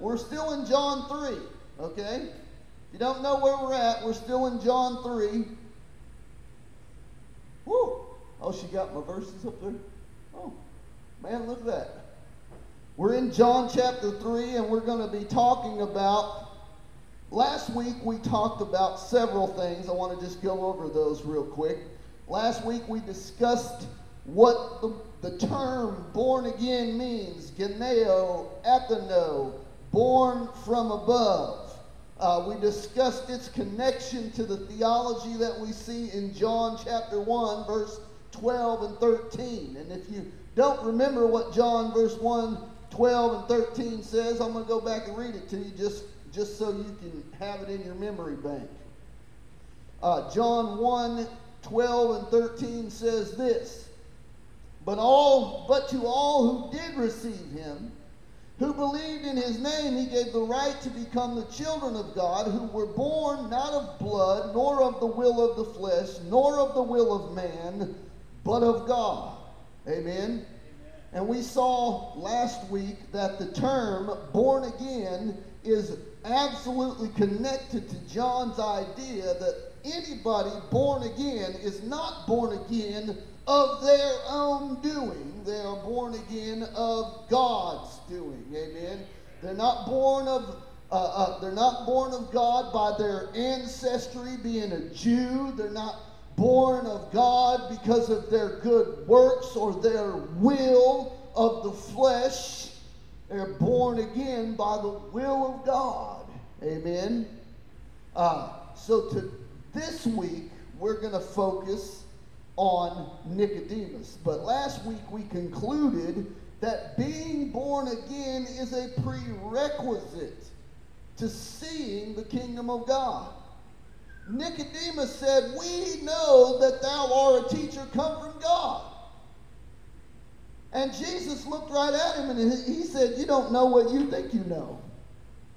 We're still in John 3, okay? If you don't know where we're at, we're still in John 3. Woo! Oh, she got my verses up there. Oh, man, look at that. We're in John chapter 3, and we're going to be talking about... Last week, we talked about several things. I want to just go over those real quick. Last week, we discussed what the term born again means. Ganeo, ethano, born from above. We discussed its connection to the theology that we see in John chapter 1, verse 12 and 13. And if you don't remember what John verse 1, 12 and 13 says, I'm going to go back and read it to you just so you can have it in your memory bank. John 1, 12 and 13 says this, But to all who did receive him, who believed in his name, he gave the right to become the children of God, who were born not of blood, nor of the will of the flesh, nor of the will of man, but of God. Amen? Amen. And we saw last week that the term born again is absolutely connected to John's idea that anybody born again is not born again of their own doing. They are born again of God's doing. Amen. They're not born of God by their ancestry being a Jew. They're not born of God because of their good works or their will of the flesh. They're born again by the will of God. Amen. This week, we're going to focus on Nicodemus. But last week, we concluded that being born again is a prerequisite to seeing the kingdom of God. Nicodemus said, "We know that thou art a teacher come from God." And Jesus looked right at him and he said, "You don't know what you think you know.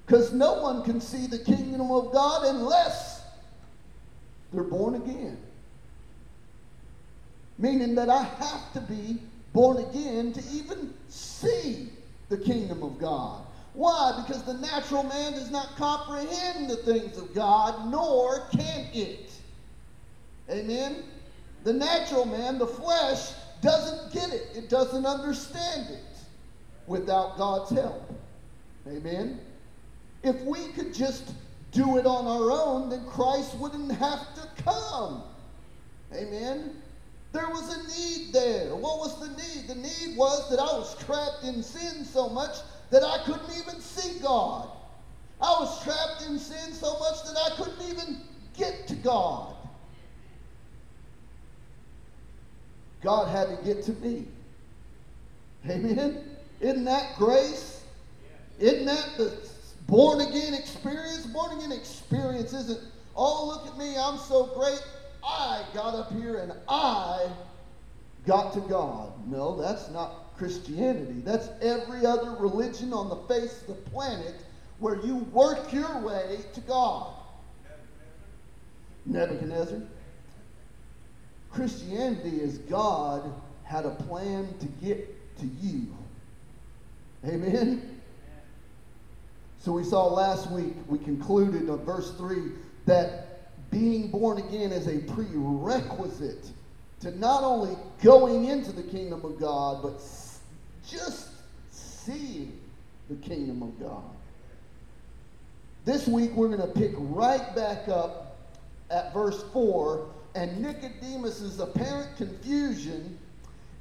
Because no one can see the kingdom of God unless they're born again." Meaning that I have to be born again to even see the kingdom of God. Why? Because the natural man does not comprehend the things of God, nor can it. Amen? The natural man, the flesh, doesn't get it. It doesn't understand it without God's help. Amen? If we could just do it on our own, then Christ wouldn't have to come. Amen? There was a need there. What was the need? The need was that I was trapped in sin so much that I couldn't even see God. I was trapped in sin so much that I couldn't even get to God. God had to get to me. Amen? Isn't that grace? Isn't that the... born-again experience? Born-again experience isn't, "Oh, look at me, I'm so great. I got up here and I got to God." No, that's not Christianity. That's every other religion on the face of the planet where you work your way to God. Nebuchadnezzar. Christianity is God had a plan to get to you. Amen? So we saw last week, we concluded on verse 3 that being born again is a prerequisite to not only going into the kingdom of God, but just seeing the kingdom of God. This week, we're going to pick right back up at verse 4 and Nicodemus' apparent confusion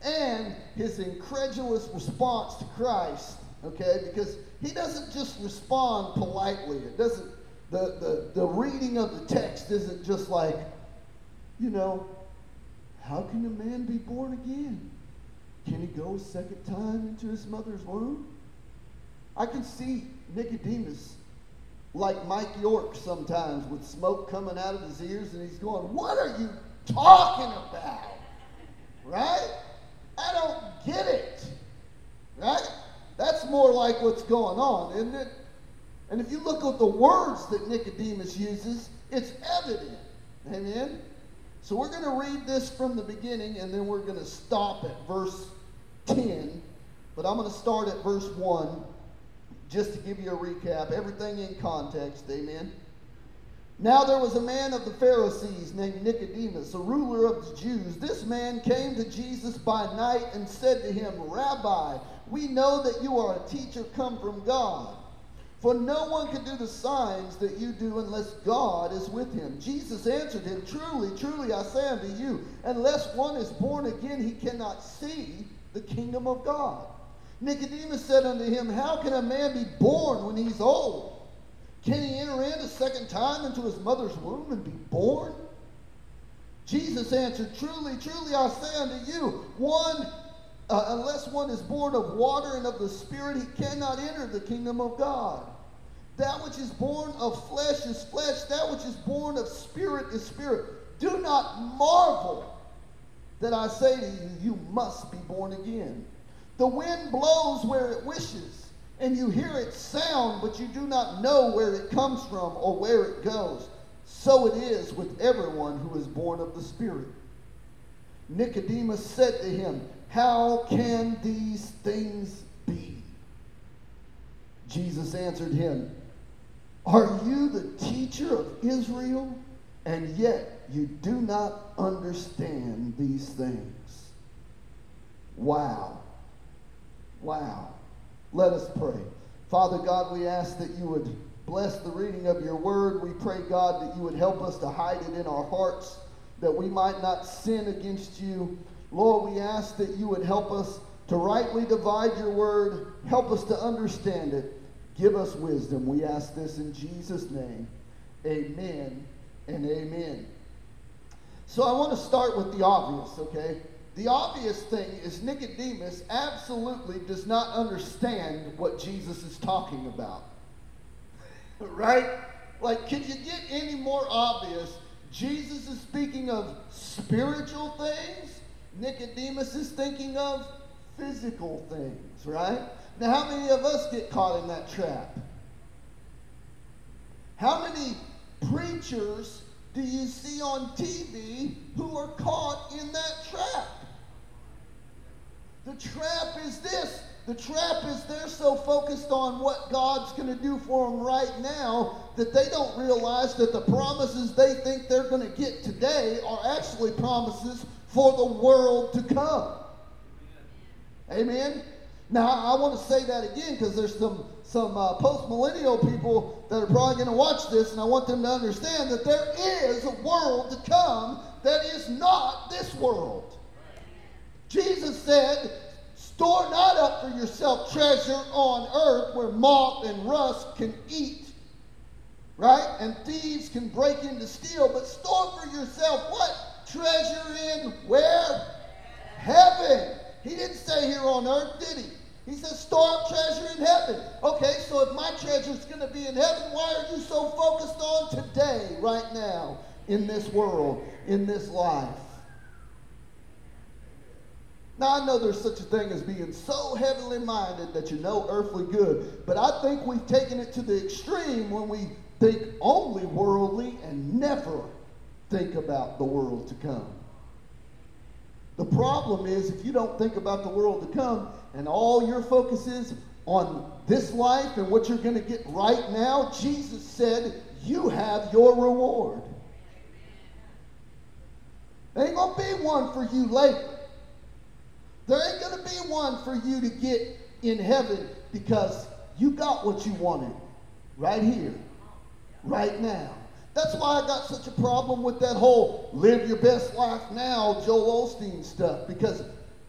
and his incredulous response to Christ. Okay, because he doesn't just respond politely. It doesn't, the reading of the text isn't just like, "How can a man be born again? Can he go a second time into his mother's womb?" I can see Nicodemus, like Mike York sometimes, with smoke coming out of his ears, and he's going, "What are you talking about? Right? I don't get it." Right? That's more like what's going on, isn't it? And if you look at the words that Nicodemus uses, it's evident. Amen? So we're going to read this from the beginning, and then we're going to stop at verse 10. But I'm going to start at verse 1. just to give you a recap, everything in context, amen. Now there was a man of the Pharisees named Nicodemus, a ruler of the Jews. This man came to Jesus by night and said to him, Rabbi, we know that you are a teacher come from God, for no one can do the signs that you do unless God is with him. Jesus answered him, Truly, truly, I say unto you, unless one is born again, he cannot see the kingdom of God. Nicodemus said unto him, How can a man be born when he's old? Can he enter in a second time into his mother's womb and be born? Jesus answered, Truly, truly, I say unto you, unless one is born of water and of the Spirit, he cannot enter the kingdom of God. That which is born of flesh is flesh. That which is born of Spirit is spirit. Do not marvel that I say to you, you must be born again. The wind blows where it wishes, and you hear its sound, but you do not know where it comes from or where it goes. So it is with everyone who is born of the Spirit. Nicodemus said to him, How can these things be? Jesus answered him, Are you the teacher of Israel? And yet you do not understand these things. Wow. Wow. Let us pray. Father God, we ask that you would bless the reading of your word. We pray, God, that you would help us to hide it in our hearts, that we might not sin against you. Lord, we ask that you would help us to rightly divide your word. Help us to understand it. Give us wisdom. We ask this in Jesus' name. Amen and amen. So I want to start with the obvious, okay? The obvious thing is Nicodemus absolutely does not understand what Jesus is talking about. Right? Like, could you get any more obvious? Jesus is speaking of spiritual things. Nicodemus is thinking of physical things, right? Now, how many of us get caught in that trap? How many preachers do you see on TV who are caught in that trap? The trap is this. The trap is they're so focused on what God's going to do for them right now that they don't realize that the promises they think they're going to get today are actually promises for the world to come. Amen? Now, I want to say that again because there's some post-millennial people that are probably going to watch this, and I want them to understand that there is a world to come that is not this world. Jesus said, store not up for yourself treasure on earth where moth and rust can eat, right? And thieves can break in to steal, but store for yourself what? Treasure in where? Heaven. He didn't say here on earth, did he? He says, store up treasure in heaven. Okay, so if my treasure is going to be in heaven, why are you so focused on today, right now, in this world, in this life? Now, I know there's such a thing as being so heavenly minded that you're no earthly good, but I think we've taken it to the extreme when we think only worldly and never think about the world to come. The problem is if you don't think about the world to come and all your focus is on this life and what you're going to get right now, Jesus said, you have your reward. There ain't going to be one for you later. There ain't going to be one for you to get in heaven because you got what you wanted right here, right now. That's why I got such a problem with that whole live your best life now, Joe Osteen stuff, because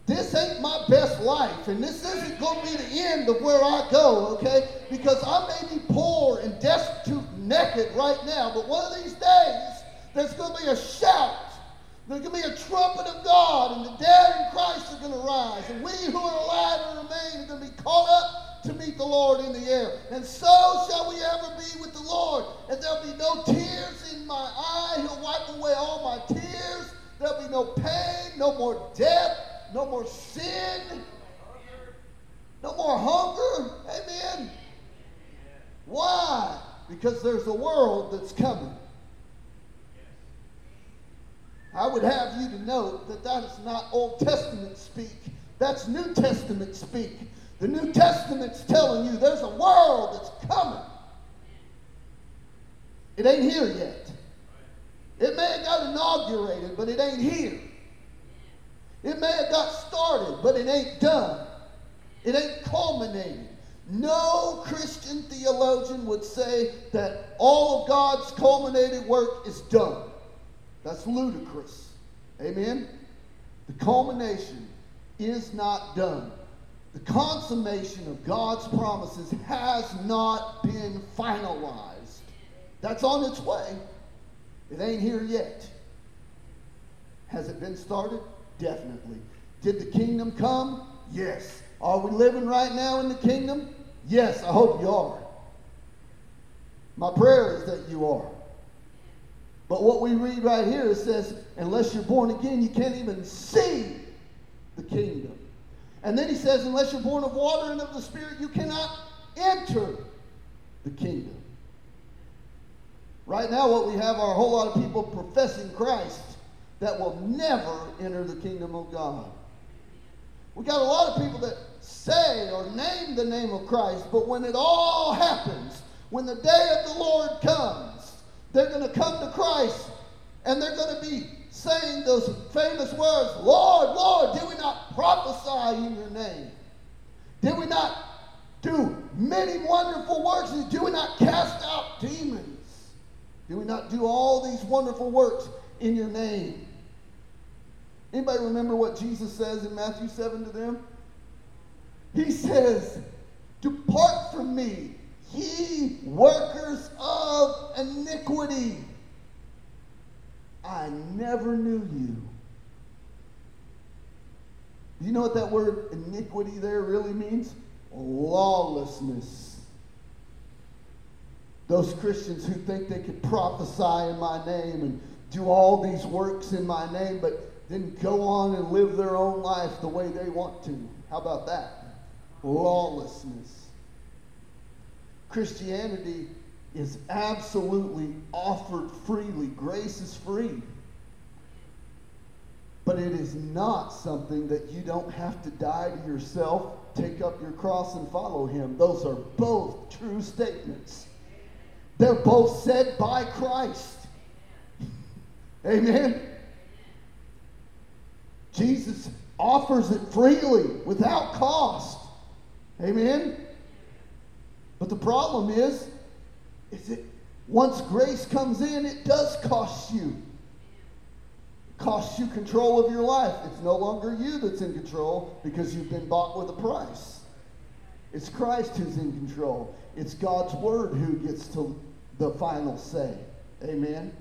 this ain't my best life, and this isn't going to be the end of where I go, okay? Because I may be poor and destitute and naked right now, but one of these days, there's going to be a shout. There's going to be a trumpet of God, and the dead in Christ are going to rise, and we who are alive and remain are going to be caught up to meet the Lord in the air. And so shall we ever be with the Lord. And there'll be no tears in my eye. He'll wipe away all my tears. There'll be no pain, no more death, no more sin, no more hunger. Amen. Why? Because there's a world that's coming. I would have you to know that that is not Old Testament speak. That's New Testament speak. The New Testament's telling you there's a world that's coming. It ain't here yet. It may have got inaugurated, but it ain't here. It may have got started, but it ain't done. It ain't culminated. No Christian theologian would say that all of God's culminated work is done. That's ludicrous. Amen? The culmination is not done. The consummation of God's promises has not been finalized. That's on its way. It ain't here yet. Has it been started? Definitely. Did the kingdom come? Yes. Are we living right now in the kingdom? Yes, I hope you are. My prayer is that you are. But what we read right here, it says, unless you're born again, you can't even see the kingdom. And then he says, unless you're born of water and of the Spirit, you cannot enter the kingdom. Right now, what we have are a whole lot of people professing Christ that will never enter the kingdom of God. We got a lot of people that say or name the name of Christ, but when it all happens, when the day of the Lord comes, they're going to come to Christ and they're going to be saying those famous words, Lord, Lord, did we not prophesy in your name? Did we not do many wonderful works? Did we not cast out demons? Did we not do all these wonderful works in your name? Anybody remember what Jesus says in Matthew 7 to them? He says, depart from me, ye workers of iniquity. I never knew you. Do you know what that word iniquity there really means? Lawlessness. Those Christians who think they could prophesy in my name and do all these works in my name, but then go on and live their own life the way they want to. How about that? Lawlessness. Christianity is absolutely offered freely. Grace is free. But it is not something that you don't have to die to yourself, take up your cross and follow him. Those are both true statements. They're both said by Christ. Amen? Jesus offers it freely, without cost. Amen? But the problem is it once grace comes in, it does cost you. It costs you control of your life. It's no longer you that's in control because you've been bought with a price. It's Christ who's in control. It's God's word who gets to the final say. Amen?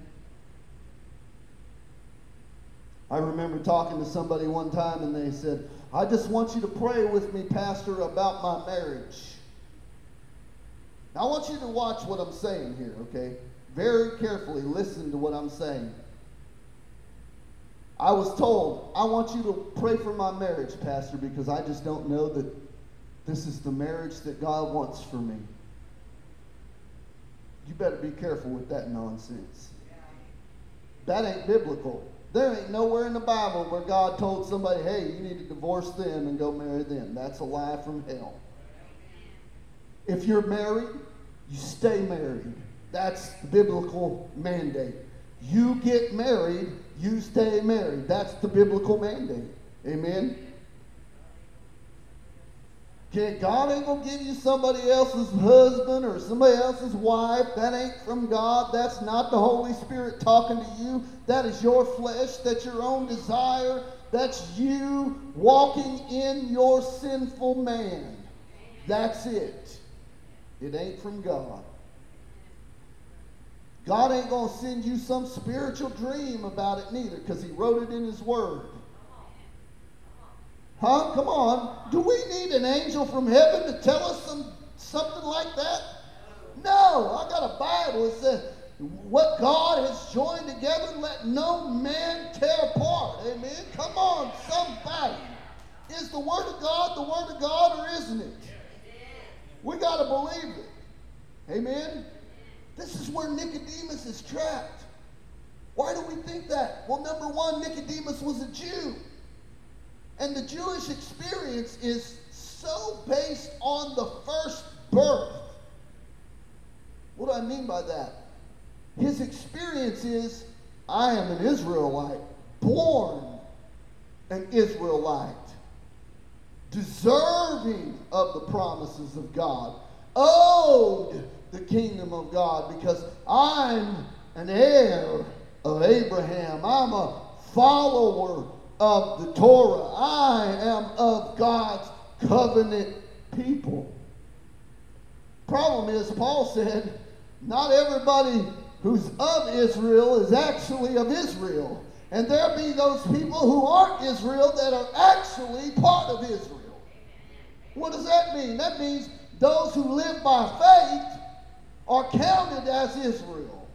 I remember talking to somebody one time and they said, I just want you to pray with me, Pastor, about my marriage. Now I want you to watch what I'm saying here, okay? Very carefully listen to what I'm saying. I was told, I want you to pray for my marriage, Pastor, because I just don't know that this is the marriage that God wants for me. You better be careful with that nonsense. That ain't biblical. There ain't nowhere in the Bible where God told somebody, hey, you need to divorce them and go marry them. That's a lie from hell. If you're married, you stay married. That's the biblical mandate. You get married, you stay married. That's the biblical mandate. Amen? Okay, God ain't going to give you somebody else's husband or somebody else's wife. That ain't from God. That's not the Holy Spirit talking to you. That is your flesh. That's your own desire. That's you walking in your sinful man. That's it. It ain't from God. God ain't going to send you some spiritual dream about it neither, because he wrote it in his word. Huh? Come on. Do we need an angel from heaven to tell us something like that? No. I got a Bible that says, what God has joined together, let no man tear apart. Amen? Come on, somebody. Is the Word of God the Word of God or isn't it? We got to believe it. Amen? This is where Nicodemus is trapped. Why do we think that? Well, number one, Nicodemus was a Jew. And the Jewish experience is so based on the first birth. What do I mean by that? His experience is, I am an Israelite, born an Israelite, deserving of the promises of God, owed the kingdom of God because I'm an heir of Abraham. I'm a follower of the Torah. I am of God's covenant people. Problem is, Paul said, not everybody who's of Israel is actually of Israel. And there be those people who aren't Israel that are actually part of Israel. What does that mean? That means those who live by faith are counted as Israel.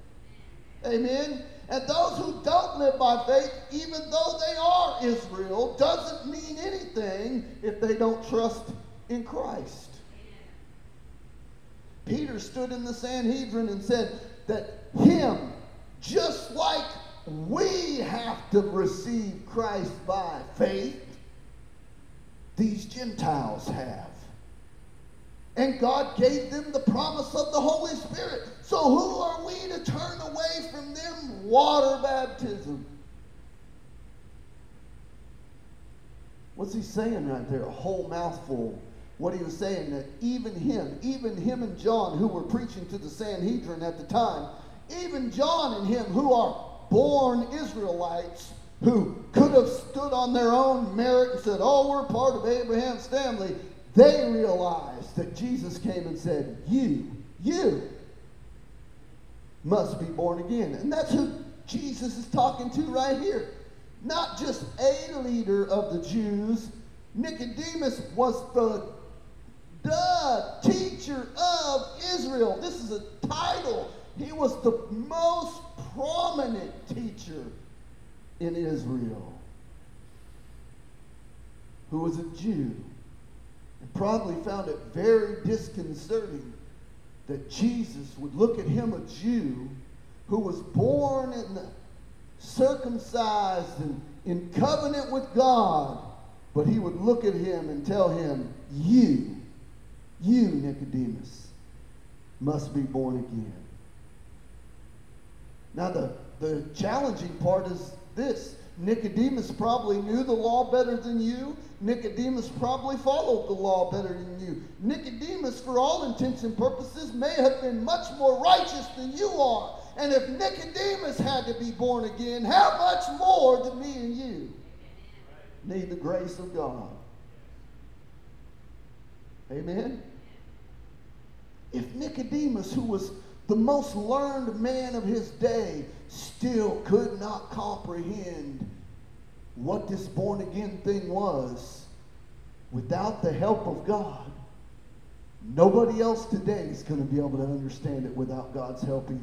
Amen? And those who don't live by faith, even though they are Israel, doesn't mean anything if they don't trust in Christ. Peter stood in the Sanhedrin and said that him, just like we have to receive Christ by faith, these Gentiles have. And God gave them the promise of the Holy Spirit. So who are we to turn away from them? Water baptism. What's he saying right there? A whole mouthful. What he was saying, that even him and John, who were preaching to the Sanhedrin at the time, even John and him, who are born Israelites, who could have stood on their own merit and said, oh, we're part of Abraham's family, they realized that Jesus came and said, you must be born again. And that's who Jesus is talking to right here. Not just a leader of the Jews. Nicodemus was the teacher of Israel. This is a title. He was the most prominent teacher in Israel, who was a Jew, and probably found it very disconcerting that Jesus would look at him, a Jew, who was born and circumcised and in covenant with God, but he would look at him and tell him, you, Nicodemus, must be born again. Now, the challenging part is this. Nicodemus probably knew the law better than you. Nicodemus probably followed the law better than you. Nicodemus, for all intents and purposes, may have been much more righteous than you are. And if Nicodemus had to be born again, how much more than me and you need the grace of God? Amen? If Nicodemus, who was the most learned man of his day, still could not comprehend what this born again thing was, without the help of God, nobody else today is going to be able to understand it without God's help either.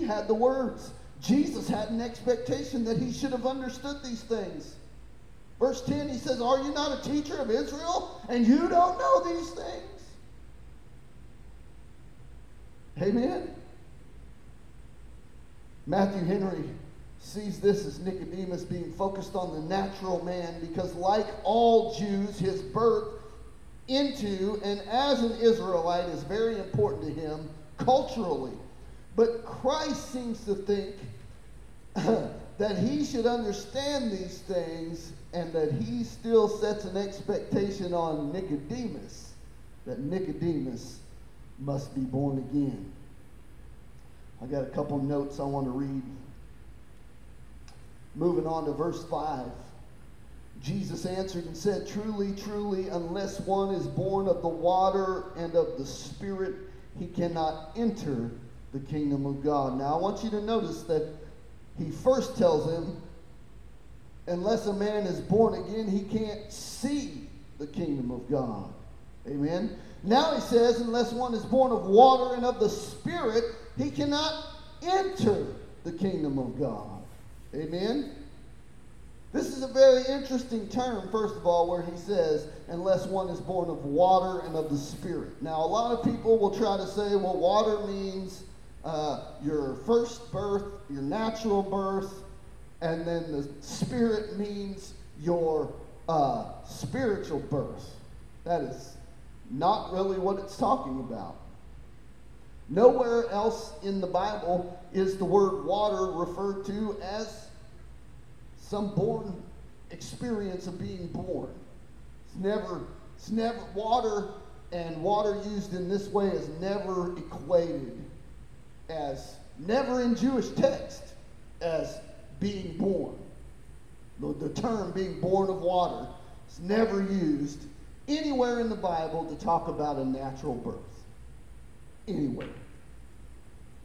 He had the words. Jesus had an expectation that he should have understood these things. Verse 10, he says, are you not a teacher of Israel, and you don't know these things? Amen? Matthew Henry sees this as Nicodemus being focused on the natural man because, like all Jews, his birth into and as an Israelite is very important to him culturally. But Christ seems to think that he should understand these things, and that he still sets an expectation on Nicodemus, that Nicodemus must be born again. I got a couple notes I want to read. Moving on to verse 5. Jesus answered and said, truly, truly, unless one is born of the water and of the Spirit, he cannot enter the kingdom of God. Now I want you to notice that he first tells him, unless a man is born again, he can't see the kingdom of God. Amen? Now he says, unless one is born of water and of the Spirit, he cannot enter the kingdom of God. Amen? This is a very interesting term, first of all, where he says, unless one is born of water and of the Spirit. Now, a lot of people will try to say, well, water means your first birth, your natural birth, and then the Spirit means your spiritual birth. That is not really what it's talking about. Nowhere else in the Bible is the word water referred to as some born experience of being born. It's never water, and water used in this way is never equated as, never in Jewish text, as being born. The term being born of water is never used anywhere in the Bible to talk about a natural birth. Anywhere.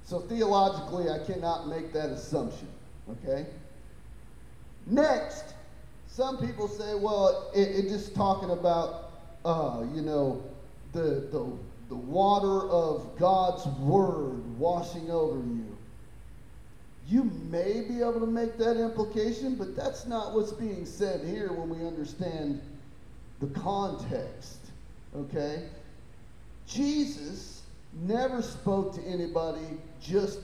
So theologically, I cannot make that assumption, okay? Next, some people say, well, it's just talking about, you know, the water of God's word washing over you. You may be able to make that implication, but that's not what's being said here when we understand the context, okay? Jesus never spoke to anybody just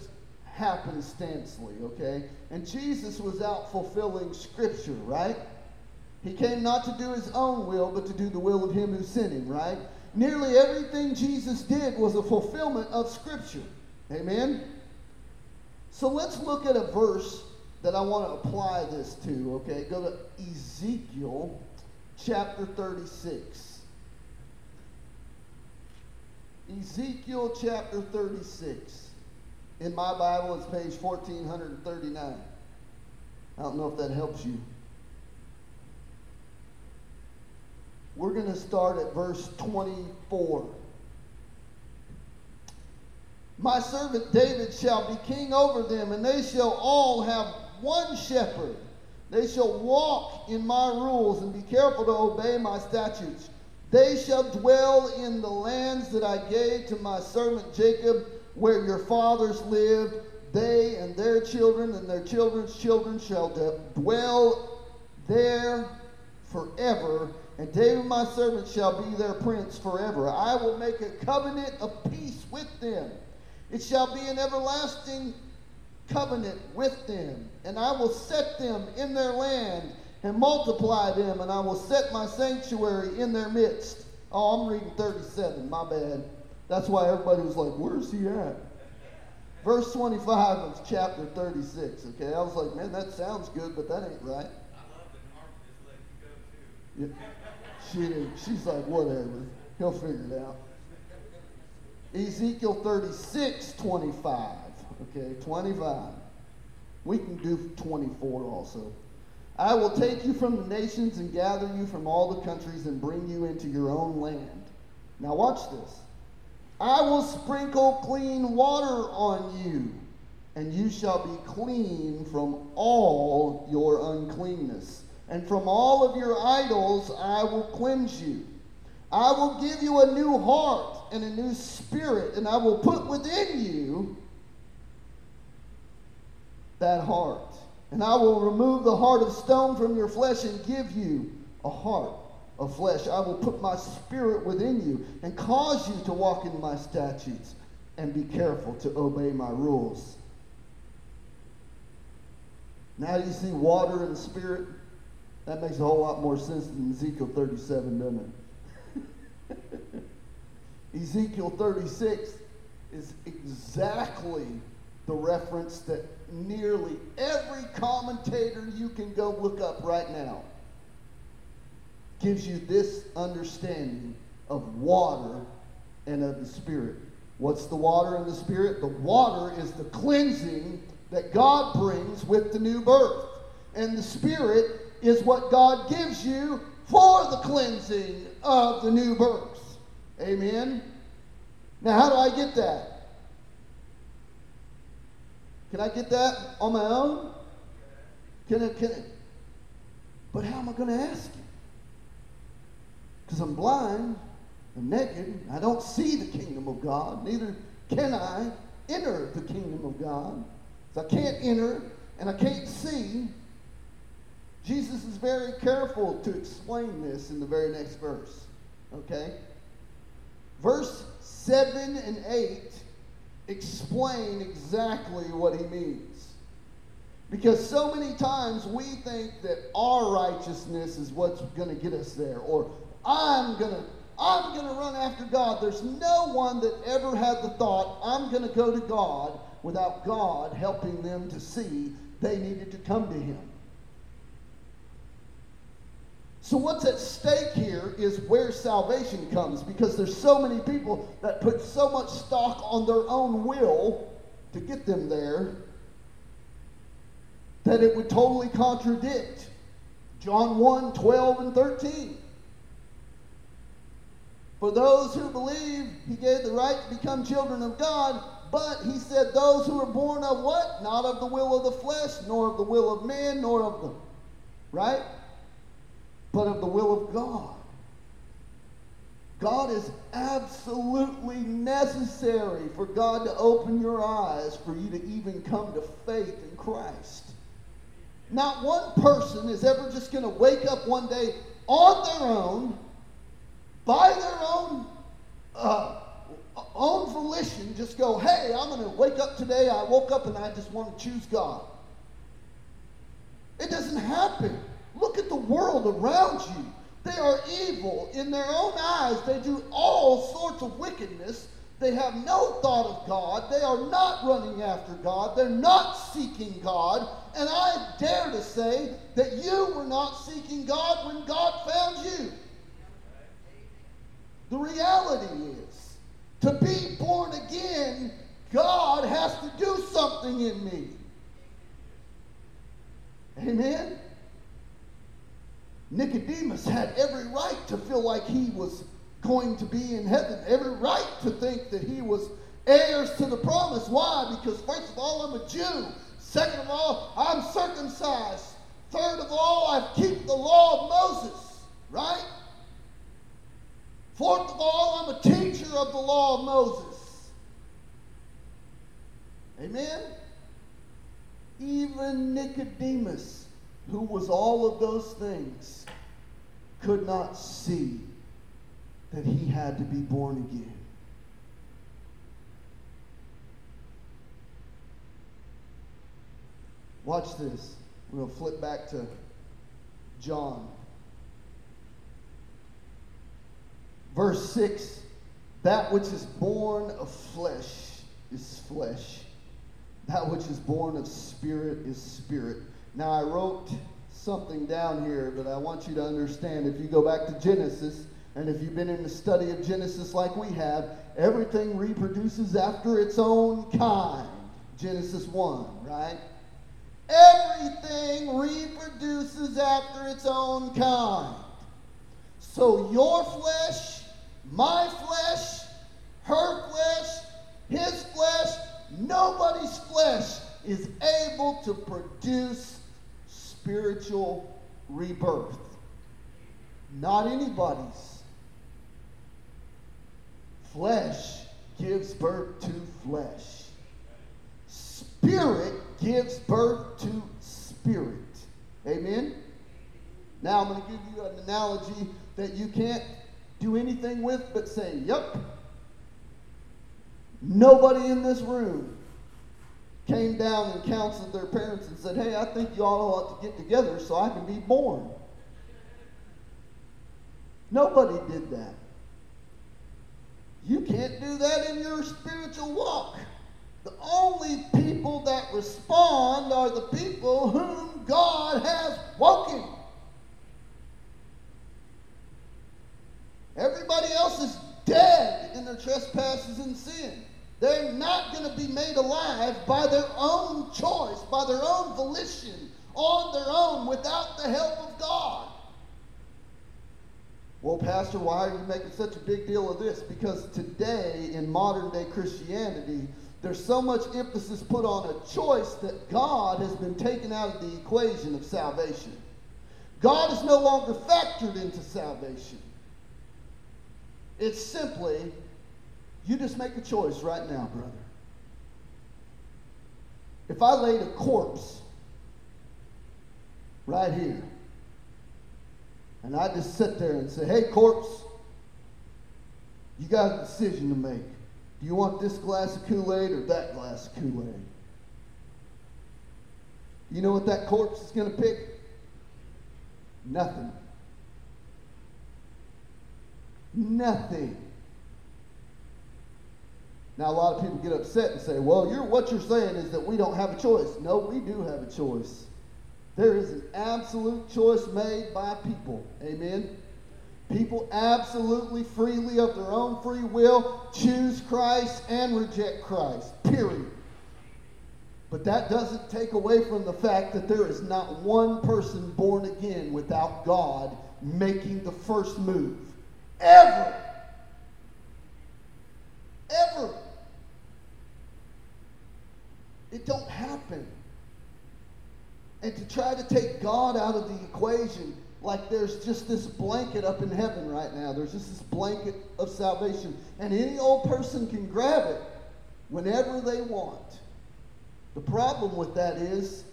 happenstancely, okay? And Jesus was out fulfilling Scripture, right? He came not to do his own will, but to do the will of him who sent him, right? Nearly everything Jesus did was a fulfillment of Scripture. Amen? So let's look at a verse that I want to apply this to, okay? Go to Ezekiel chapter 36. Ezekiel chapter 36. In my Bible, it's page 1439. I don't know if that helps you. We're going to start at verse 24. My servant David shall be king over them, and they shall all have one shepherd. They shall walk in my rules and be careful to obey my statutes. They shall dwell in the lands that I gave to my servant Jacob, where your fathers lived. They and their children and their children's children shall dwell there forever. And David my servant shall be their prince forever. I will make a covenant of peace with them. It shall be an everlasting covenant with them. And I will set them in their land and multiply them. And I will set my sanctuary in their midst. Oh, I'm reading 37. My bad. That's why everybody was like, where's he at? Verse 25 of chapter 36. Okay, I was like, man, that sounds good, but that ain't right. Yeah. She's like, whatever. He'll figure it out. Ezekiel 36, 25. Okay, 25. We can do 24 also. I will take you from the nations and gather you from all the countries and bring you into your own land. Now watch this. I will sprinkle clean water on you, and you shall be clean from all your uncleanness. And from all of your idols I will cleanse you. I will give you a new heart and a new spirit, and I will put within you that heart. And I will remove the heart of stone from your flesh and give you a heart of flesh. I will put my spirit within you and cause you to walk in my statutes and be careful to obey my rules. Now you see water and spirit. That makes a whole lot more sense than Ezekiel 37, doesn't it? Ezekiel 36 is exactly the reference that nearly every commentator you can go look up right now gives you this understanding of water and of the Spirit. What's the water and the Spirit? The water is the cleansing that God brings with the new birth. And the Spirit is what God gives you for the cleansing of the new birth. Amen? Now, how do I get that? Can I get that on my own? Can I? But how am I going to ask him? Because I'm blind and naked. And I don't see the kingdom of God. Neither can I enter the kingdom of God. So I can't enter and I can't see. Jesus is very careful to explain this in the very next verse, okay? Verse 7 and 8 explain exactly what he means. Because so many times we think that our righteousness is what's going to get us there, or I'm going to run after God. There's no one that ever had the thought, I'm going to go to God, without God helping them to see they needed to come to him. So what's at stake here is where salvation comes, because there's so many people that put so much stock on their own will to get them there that it would totally contradict John 1, 12, and 13. For those who believe, he gave the right to become children of God, but he said those who are born of what? Not of the will of the flesh, nor of the will of man, nor of the, right? But of the will of God. God is absolutely necessary for God to open your eyes for you to even come to faith in Christ. Not one person is ever just going to wake up one day on their own, by their own volition, just go, hey, I'm going to wake up today. I woke up and I just want to choose God. It doesn't happen. Look at the world around you. They are evil in their own eyes. They do all sorts of wickedness. They have no thought of God. They are not running after God. They're not seeking God. And I dare to say that you were not seeking God when God found you. The reality is, to be born again, God has to do something in me. Amen? Nicodemus had every right to feel like he was going to be in heaven, every right to think that he was heirs to the promise. Why? Because first of all, I'm a Jew. Second of all, I'm circumcised. Third of all, I keep the law of Moses, right? Fourth of all, I'm a teacher of the law of Moses. Amen? Even Nicodemus, who was all of those things, could not see that he had to be born again. Watch this. We'll flip back to John. Verse 6, that which is born of flesh is flesh. That which is born of spirit is spirit. Now, I wrote something down here, but I want you to understand, if you go back to Genesis, and if you've been in the study of Genesis like we have, everything reproduces after its own kind. Genesis 1, right? Everything reproduces after its own kind. So your flesh, my flesh, her flesh, his flesh, nobody's flesh is able to produce spiritual rebirth. Not anybody's. Flesh gives birth to flesh. Spirit gives birth to spirit. Amen? Now I'm going to give you an analogy that you can't do anything with but say, yep. Nobody in this room came down and counseled their parents and said, hey, I think you all ought to get together so I can be born. Nobody did that. You can't do that in your spiritual walk. The only people that respond are the people whom God has woken. Everybody else is dead in their trespasses and sin. They're not going to be made alive by their own choice, by their own volition, on their own, without the help of God. Well, Pastor, why are you making such a big deal of this? Because today, in modern-day Christianity, there's so much emphasis put on a choice that God has been taken out of the equation of salvation. God is no longer factored into salvation. It's simply, you just make a choice right now, brother. If I laid a corpse right here, and I just sit there and say, hey, corpse, you got a decision to make. Do you want this glass of Kool-Aid or that glass of Kool-Aid? You know what that corpse is going to pick? Nothing. Nothing. Now, a lot of people get upset and say, well, what you're saying is that we don't have a choice. No, we do have a choice. There is an absolute choice made by people. Amen? People absolutely, freely, of their own free will, choose Christ and reject Christ. Period. But that doesn't take away from the fact that there is not one person born again without God making the first move. Ever. Ever. It don't happen. And to try to take God out of the equation, like there's just this blanket up in heaven right now. There's just this blanket of salvation. And any old person can grab it whenever they want. The problem with that is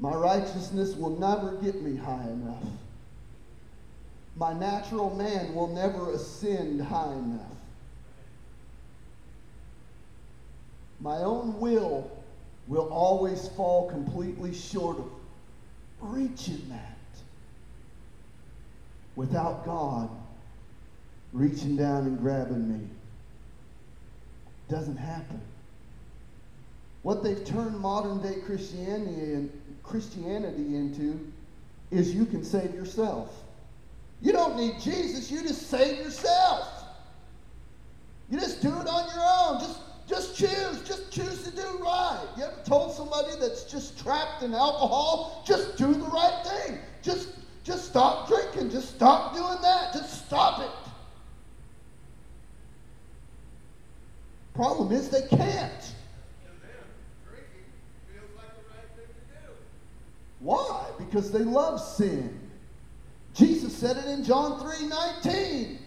my righteousness will never get me high enough. My natural man will never ascend high enough. My own will always fall completely short of reaching that. Without God reaching down and grabbing me, doesn't happen. What they've turned modern-day Christianity into is you can save yourself. You don't need Jesus. You just save yourself. You just do it on your own. Just choose. Just choose to do right. You ever told somebody that's just trapped in alcohol, just do the right thing. Just stop drinking. Just stop doing that. Just stop it. Problem is they can't. Why? Because they love sin. Jesus said it in John 3:19.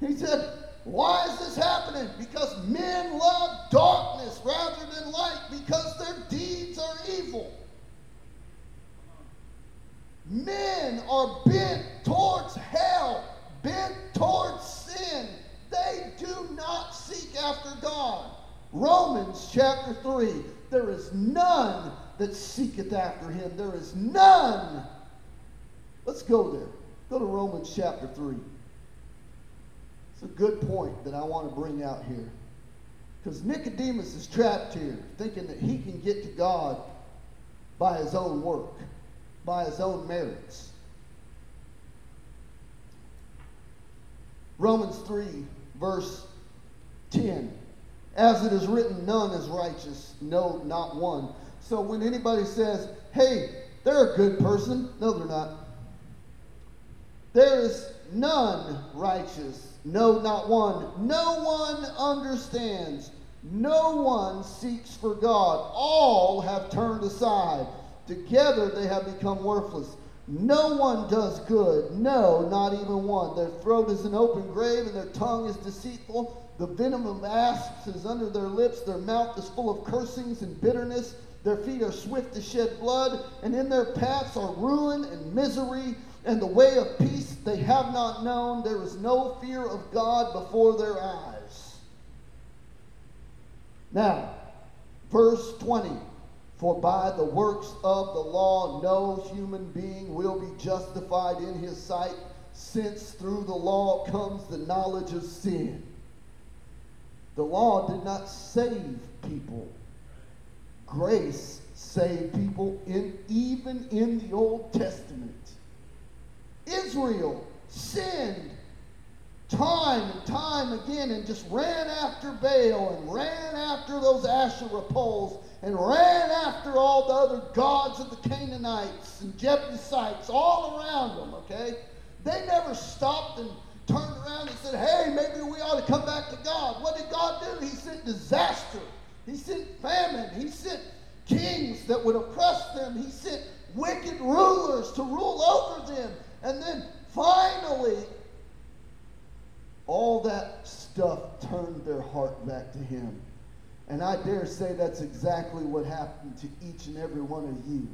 He said, why is this happening? Because men love darkness rather than light because their deeds are evil. Men are bent towards hell, bent towards sin. They do not seek after God. Romans chapter 3. There is none that seeketh after him. There is none. Let's go there. Go to Romans chapter 3. It's a good point that I want to bring out here. Because Nicodemus is trapped here, thinking that he can get to God by his own work, by his own merits. Romans 3, verse 10. As it is written, none is righteous, no, not one. So when anybody says, hey, they're a good person, no, they're not. There is none righteous, no, not one. No one understands. No one seeks for God. All have turned aside. Together they have become worthless. No one does good, no, not even one. Their throat is an open grave, and their tongue is deceitful. The venom of asps is under their lips. Their mouth is full of cursings and bitterness. Their feet are swift to shed blood, and in their paths are ruin and misery, and the way of peace they have not known. There is no fear of God before their eyes. Now, verse 20. For by the works of the law no human being will be justified in his sight, since through the law comes the knowledge of sin. The law did not save people. Grace saved people even in the Old Testament. Israel sinned time and time again and just ran after Baal and ran after those Asherah poles and ran after all the other gods of the Canaanites and Jebusites all around them, okay? They never stopped and turned around and said, hey, maybe we ought to come back to God. What did God do? He sent disaster. He sent famine. He sent kings that would oppress them. He sent wicked rulers to rule over them. And then finally, all that stuff turned their heart back to him. And I dare say that's exactly what happened to each and every one of you.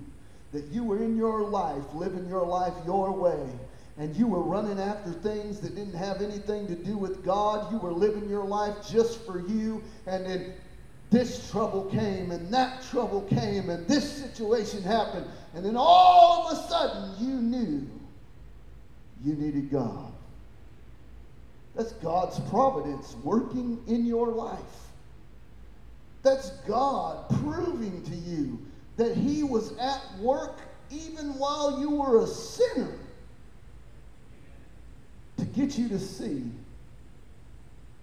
That you were in your life, living your life your way. And you were running after things that didn't have anything to do with God. You were living your life just for you. And then this trouble came and that trouble came and this situation happened. And then all of a sudden you knew you needed God. That's God's providence working in your life. That's God proving to you that he was at work even while you were a sinner to get you to see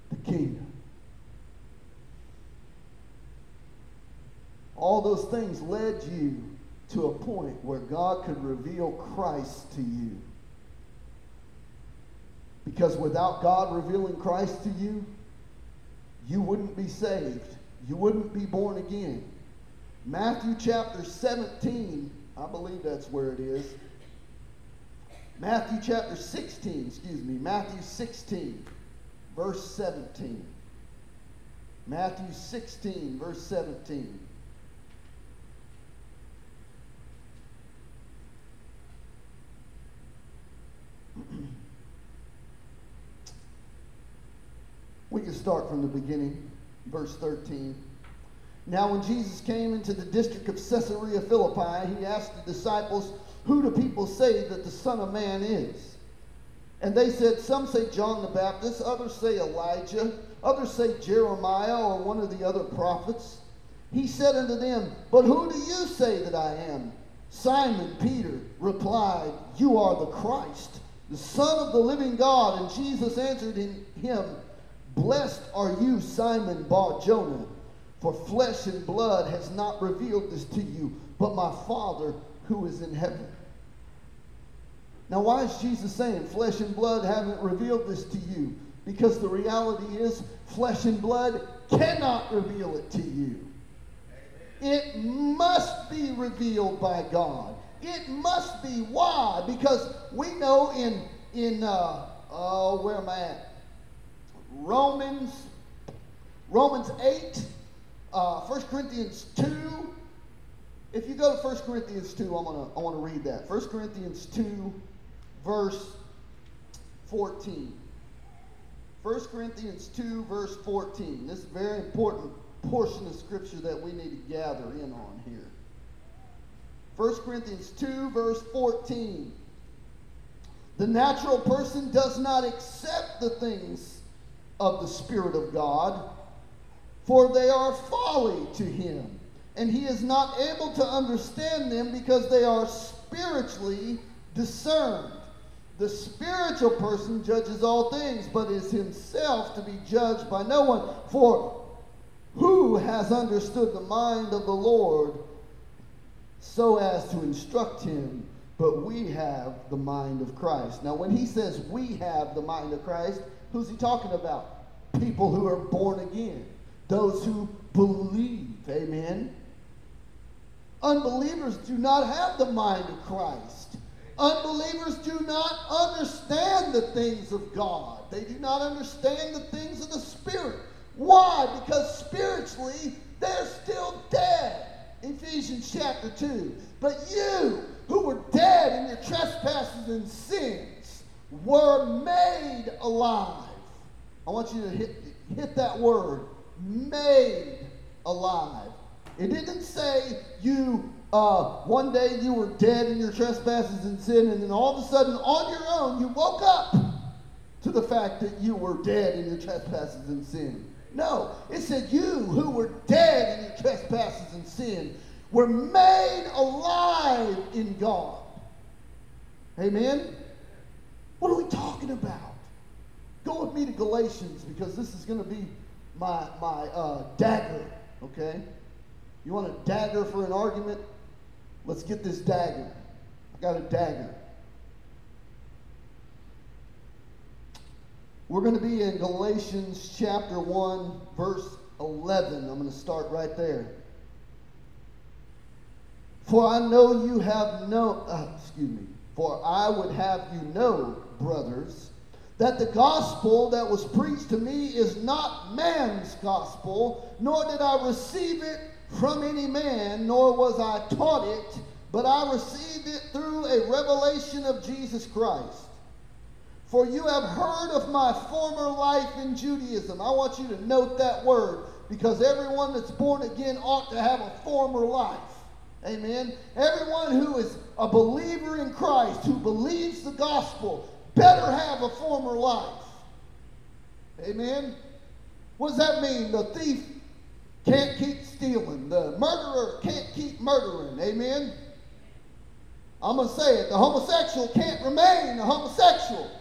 the kingdom. All those things led you to a point where God could reveal Christ to you. Because without God revealing Christ to you, you wouldn't be saved. You wouldn't be born again. Matthew chapter 17, I believe that's where it is. Matthew chapter 16, excuse me, Matthew 16, verse 17. Matthew 16, verse 17. We can start from the beginning, verse 13. Now when Jesus came into the district of Caesarea Philippi, he asked the disciples, "Who do people say that the Son of Man is?" And they said, "Some say John the Baptist, others say Elijah, others say Jeremiah or one of the other prophets." He said unto them, "But who do you say that I am?" Simon Peter replied, "You are the Christ, the Son of the living God." And Jesus answered him, "Blessed are you, Simon Bar-Jonah, for flesh and blood has not revealed this to you, but my Father who is in heaven." Now why is Jesus saying flesh and blood haven't revealed this to you? Because the reality is flesh and blood cannot reveal it to you. It must be revealed by God. It must be. Why? Because we know in where am I at? Romans 8, 1 Corinthians 2. If you go to 1 Corinthians 2, I want to read that. 1 Corinthians 2, verse 14. 1 Corinthians 2, verse 14. This is a very important portion of Scripture that we need to gather in on here. 1 Corinthians 2, verse 14. The natural person does not accept the things of the Spirit of God, for they are folly to him, and he is not able to understand them because they are spiritually discerned. The spiritual person judges all things, but is himself to be judged by no one. For who has understood the mind of the Lord so as to instruct him? But we have the mind of Christ. Now when he says we have the mind of Christ, who's he talking about? People who are born again. Those who believe. Amen. Unbelievers do not have the mind of Christ. Unbelievers do not understand the things of God. They do not understand the things of the Spirit. Why? Because spiritually they're still dead. Ephesians chapter 2. But you who were dead in your trespasses and sins were made alive. I want you to hit that word, made alive. It didn't say you one day you were dead in your trespasses and sin, and then all of a sudden on your own you woke up to the fact that you were dead in your trespasses and sin. No, it said you who were dead in your trespasses and sin were made alive in God. Amen? What are we talking about? Go with me to Galatians, because this is going to be my dagger, okay? You want a dagger for an argument? Let's get this dagger. I got a dagger. We're going to be in Galatians chapter 1, verse 11. I'm going to start right there. For I would have you know, brothers, that the gospel that was preached to me is not man's gospel, nor did I receive it from any man, nor was I taught it, but I received it through a revelation of Jesus Christ. For you have heard of my former life in Judaism. I want you to note that word. because everyone that's born again ought to have a former life. Amen. Everyone who is a believer in Christ, who believes the gospel, better have a former life. Amen. What does that mean? The thief can't keep stealing. The murderer can't keep murdering. Amen. I'm going to say it. The homosexual can't remain a homosexual.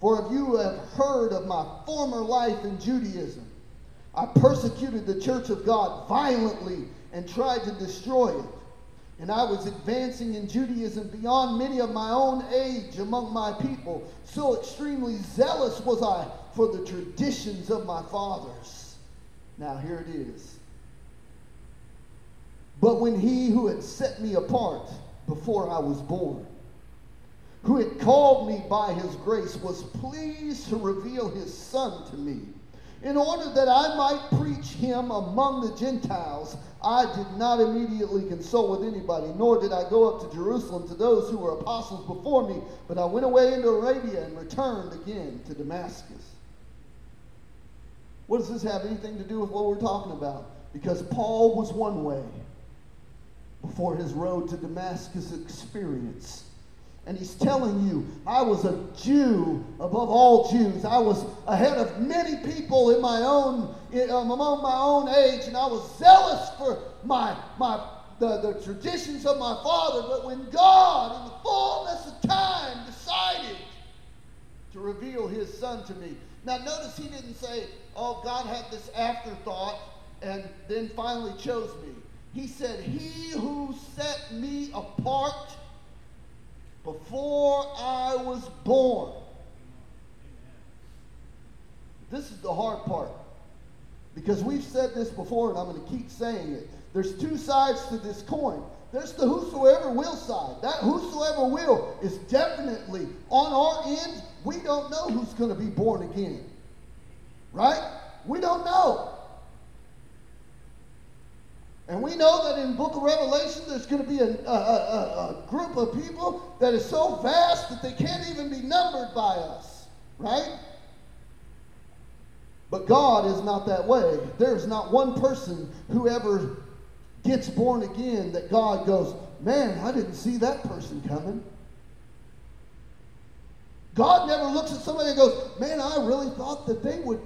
For if you have heard of my former life in Judaism, I persecuted the church of God violently and tried to destroy it. And I was advancing in Judaism beyond many of my own age among my people. So extremely zealous was I for the traditions of my fathers. Now here it is. But when he who had set me apart before I was born, who had called me by his grace, was pleased to reveal his son to me, in order that I might preach him among the Gentiles. I did not immediately consult with anybody, nor did I go up to Jerusalem to those who were apostles before me, but I went away into Arabia and returned again to Damascus. What does this have anything to do with what we're talking about? Because Paul was one way before his road to Damascus experience. And he's telling you, I was a Jew above all Jews. I was ahead of many people in my own, among my own age, and I was zealous for the traditions of my father. But when God, in the fullness of time, decided to reveal his son to me. Now notice he didn't say, oh, God had this afterthought and then finally chose me. He said, he who set me apart before I was born. Amen. This is the hard part, because we've said this before, and I'm going to keep saying it. There's two sides to this coin. There's the whosoever will side. That whosoever will is definitely on our end. We don't know who's going to be born again. Right? We don't know. And we know that in the book of Revelation, there's going to be a group of people that is so vast that they can't even be numbered by us, right? But God is not that way. There's not one person who ever gets born again that God goes, man, I didn't see that person coming. God never looks at somebody and goes, man, I really thought that they would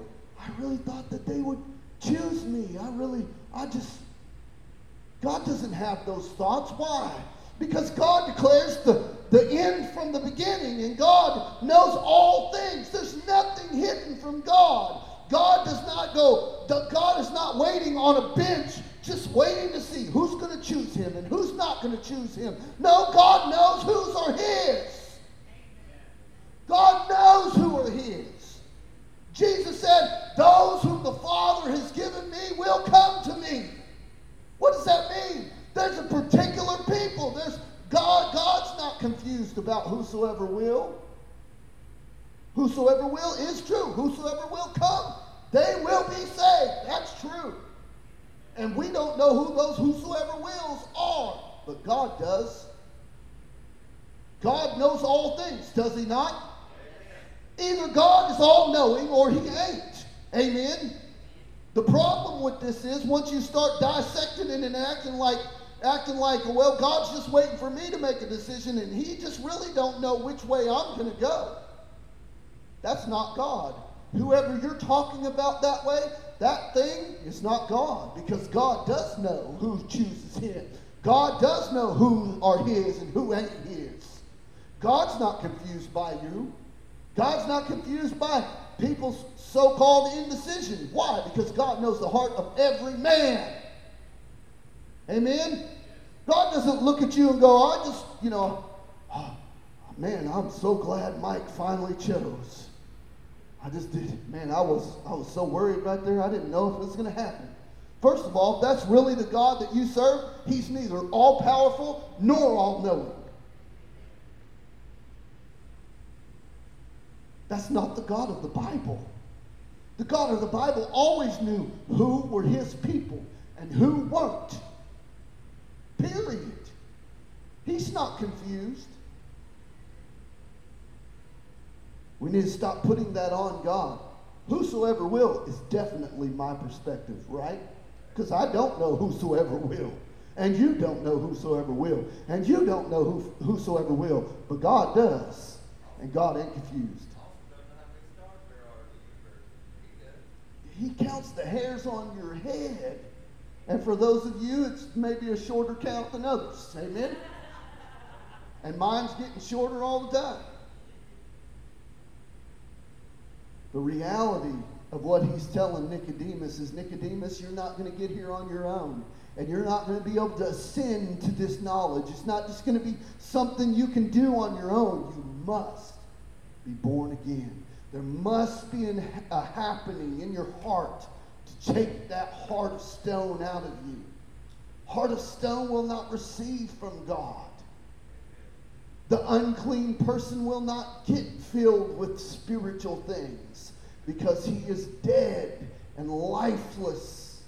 choose me. God doesn't have those thoughts. Why? Because God declares the end from the beginning, and God knows all things. There's nothing hidden from God. God is not waiting on a bench, just waiting to see who's going to choose him and who's not going to choose him. No, God knows whose are his. God knows who are his. Jesus said, those whom the Father has given me will come to me. What does that mean? There's a particular people. There's God. God's not confused about whosoever will. Whosoever will is true. Whosoever will come, they will be saved. That's true. And we don't know who those whosoever wills are, but God does. God knows all things, does he not? Either God is all-knowing or he ain't. Amen. The problem with this is once you start dissecting it and acting like, well, God's just waiting for me to make a decision, and he just really don't know which way I'm going to go. That's not God. Whoever you're talking about that way, that thing is not God, because God does know who chooses him. God does know who are his and who ain't his. God's not confused by you. God's not confused by people's so-called indecision. Why? Because God knows the heart of every man. Amen? God doesn't look at you and go, I'm so glad Mike finally chose. I just did. Man, I was so worried right there. I didn't know if it was going to happen. First of all, if that's really the God that you serve, he's neither all-powerful nor all-knowing. That's not the God of the Bible. The God of the Bible always knew who were his people and who weren't. Period. He's not confused. We need to stop putting that on God. Whosoever will is definitely my perspective, right? Because I don't know whosoever will. And you don't know whosoever will. And you don't know whosoever will. But God does. And God ain't confused. He counts the hairs on your head. And for those of you, it's maybe a shorter count than others. Amen? And mine's getting shorter all the time. The reality of what he's telling Nicodemus is, Nicodemus, you're not going to get here on your own. And you're not going to be able to ascend to this knowledge. It's not just going to be something you can do on your own. You must be born again. There must be a happening in your heart to take that heart of stone out of you. Heart of stone will not receive from God. The unclean person will not get filled with spiritual things because he is dead and lifeless.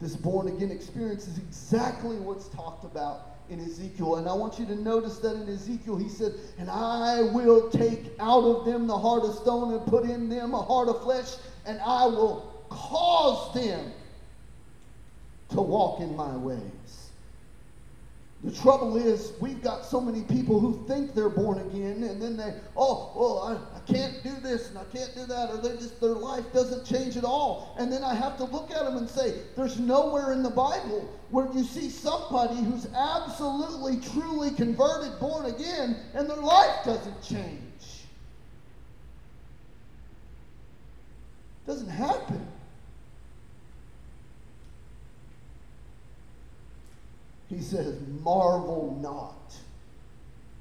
This born-again experience is exactly what's talked about in Ezekiel. And I want you to notice that in Ezekiel he said, and I will take out of them the heart of stone and put in them a heart of flesh, and I will cause them to walk in my ways. The trouble is, we've got so many people who think they're born again, and then they, oh, well, I can't do this, and I can't do that, or they just, their life doesn't change at all. And then I have to look at them and say, there's nowhere in the Bible where you see somebody who's absolutely, truly converted, born again, and their life doesn't change. It doesn't happen. He says, marvel not.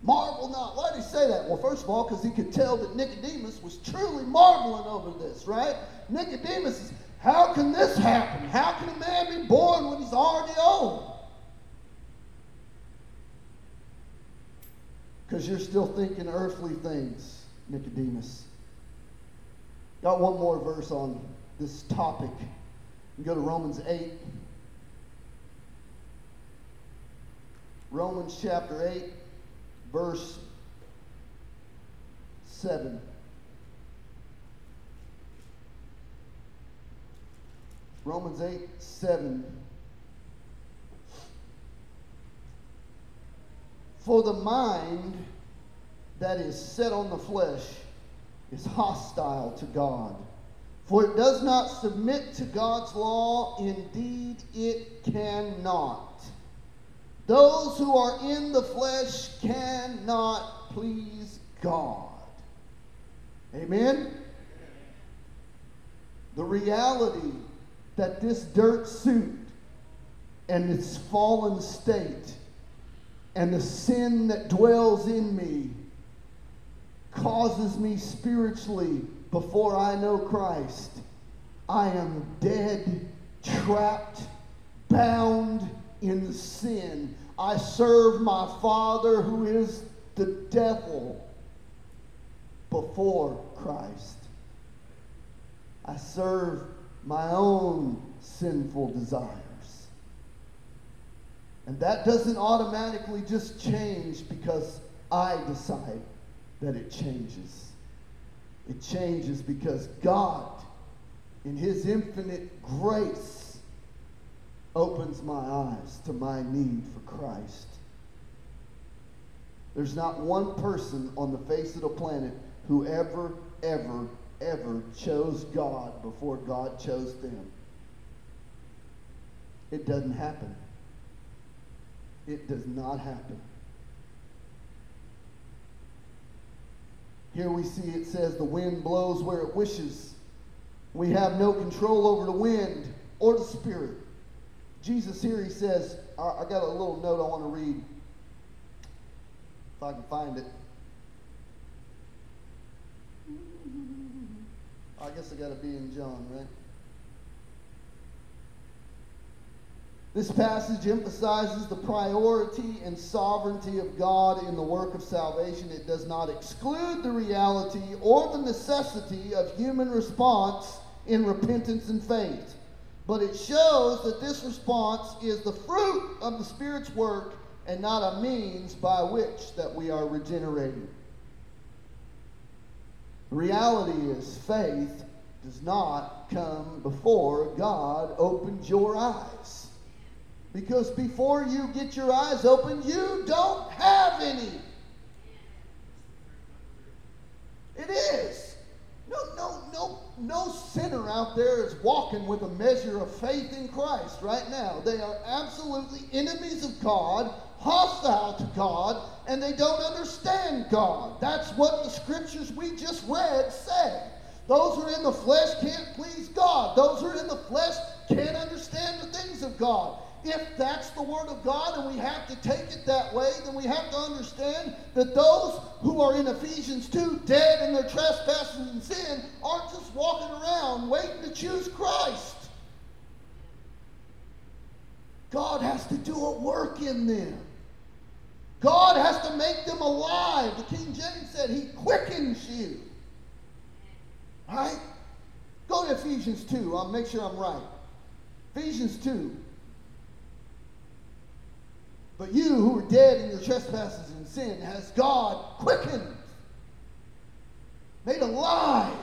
Marvel not. Why did he say that? Well, first of all, because he could tell that Nicodemus was truly marveling over this, right? Nicodemus is, how can this happen? How can a man be born when he's already old? Because you're still thinking earthly things, Nicodemus. Got one more verse on this topic. You go to Romans 8. Romans chapter 8, verse 7. Romans 8, 7. For the mind that is set on the flesh is hostile to God, for it does not submit to God's law. Indeed, it cannot. Those who are in the flesh cannot please God. Amen? The reality that this dirt suit and its fallen state and the sin that dwells in me causes me spiritually, before I know Christ, I am dead, trapped, bound in sin. I serve my father who is the devil before Christ. I serve my own sinful desires. And that doesn't automatically just change because I decide that it changes. It changes because God, in his infinite grace, opens my eyes to my need for Christ. There's not one person on the face of the planet who ever, ever chose God before God chose them. It doesn't happen. It does not happen. Here we see it says the wind blows where it wishes. We have no control over the wind or the spirit. Jesus here, he says, I got a little note I want to read, if I can find it. I guess I got to be in John, right? This passage emphasizes the priority and sovereignty of God in the work of salvation. It does not exclude the reality or the necessity of human response in repentance and faith. But it shows that this response is the fruit of the Spirit's work and not a means by which that we are regenerated. The reality is faith does not come before God opens your eyes. Because before you get your eyes open, you don't have any. It is. No sinner out there is walking with a measure of faith in Christ right now. They are absolutely enemies of God, hostile to God, and they don't understand God. That's what the scriptures we just read say. Those who are in the flesh can't please God. Those who are in the flesh can't understand the things of God. If that's the Word of God and we have to take it that way, then we have to understand that those who are in Ephesians 2, dead in their trespasses and sin, aren't just walking around waiting to choose Christ. God has to do a work in them. God has to make them alive. The King James said He quickens you. Right? Go to Ephesians 2. I'll make sure I'm right. Ephesians 2. But you who are dead in your trespasses and sin has God quickened, made alive.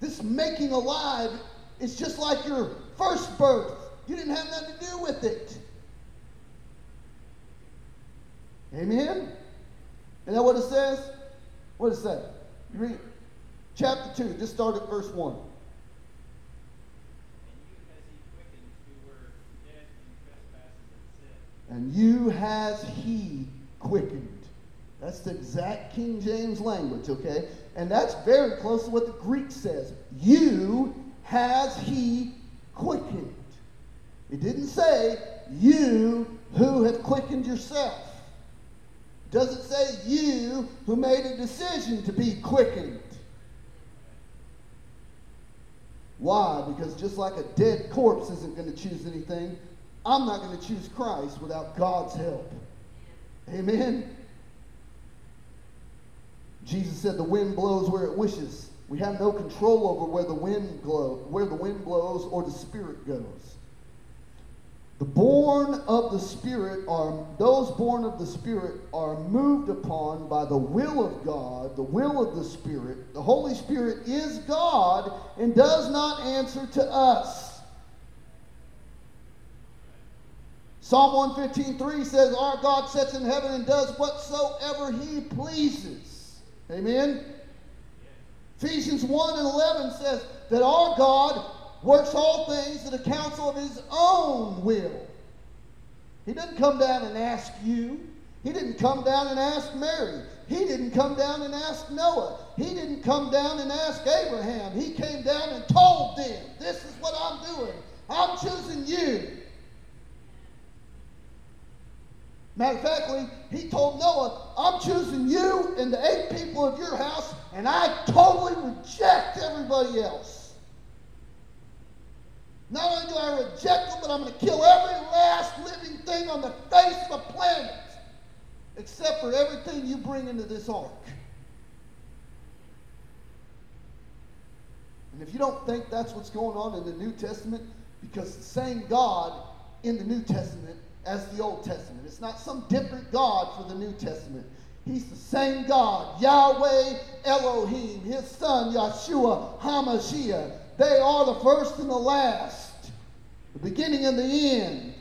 This making alive is just like your first birth. You didn't have nothing to do with it. Amen? Isn't that what it says? What does it say? You read it. Chapter 2, just start at verse 1. And you has He quickened. That's the exact King James language, okay? And that's very close to what the Greek says. You has He quickened. It didn't say, you who have quickened yourself. It doesn't say, you who made a decision to be quickened. Why? Because just like a dead corpse isn't going to choose anything, I'm not going to choose Christ without God's help. Amen? Jesus said the wind blows where it wishes. We have no control over where the wind blows or the Spirit goes. Those born of the Spirit are moved upon by the will of God, the will of the Spirit. The Holy Spirit is God and does not answer to us. Psalm 115:3 says, our God sits in heaven and does whatsoever He pleases. Amen? Yeah. Ephesians 1:11 says that our God works all things to the counsel of His own will. He didn't come down and ask you. He didn't come down and ask Mary. He didn't come down and ask Noah. He didn't come down and ask Abraham. He came down and told them, this is what I'm doing. I'm choosing you. Matter of factly, He told Noah, I'm choosing you and the 8 people of your house, and I totally reject everybody else. Not only do I reject them, but I'm going to kill every last living thing on the face of the planet, except for everything you bring into this ark. And if you don't think that's what's going on in the New Testament, because the same God in the New Testament as the Old Testament. It's not some different God for the New Testament. He's the same God, Yahweh Elohim, His Son, Yahshua Hamashiach. They are the first and the last, the beginning and the end.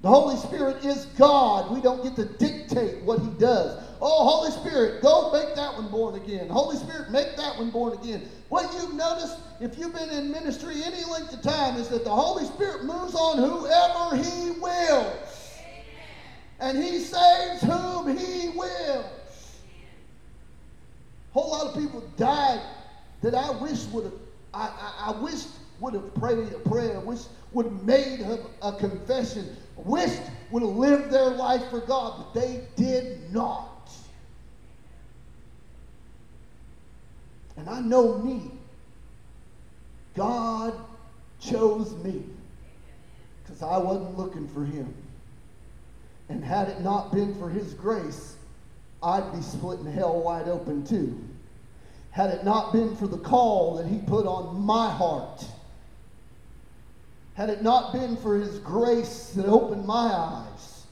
The Holy Spirit is God. We don't get to dictate what He does. Oh, Holy Spirit, go make that one born again. Holy Spirit, make that one born again. What you've noticed, if you've been in ministry any length of time, is that the Holy Spirit moves on whoever He wills. And He saves whom He wills. A whole lot of people died that I wish would have, I wished would have prayed a prayer, wished would have made a confession, wished would have lived their life for God, but they did not. And I know me. God chose me because I wasn't looking for Him. And had it not been for His grace, I'd be splitting hell wide open too. Had it not been for the call that He put on my heart, had it not been for His grace that opened my eyes,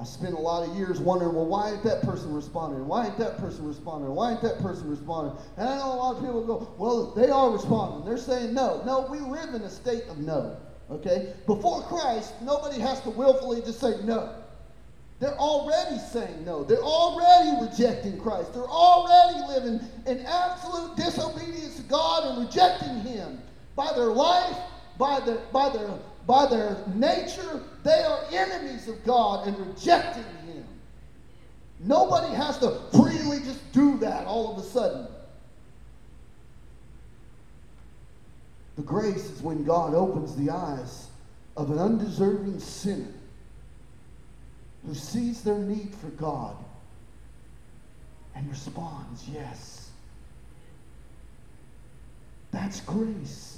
I spent a lot of years wondering, well, why ain't that person responding? Why ain't that person responding? Why ain't that person responding? And I know a lot of people go, well, they are responding. They're saying no. No, we live in a state of no, okay? Before Christ, nobody has to willfully just say no. They're already saying no. They're already rejecting Christ. They're already living in absolute disobedience to God and rejecting Him. By their life, by their nature, they are enemies of God and rejecting Him. Nobody has to freely just do that all of a sudden. The grace is when God opens the eyes of an undeserving sinner who sees their need for God and responds, yes. That's grace.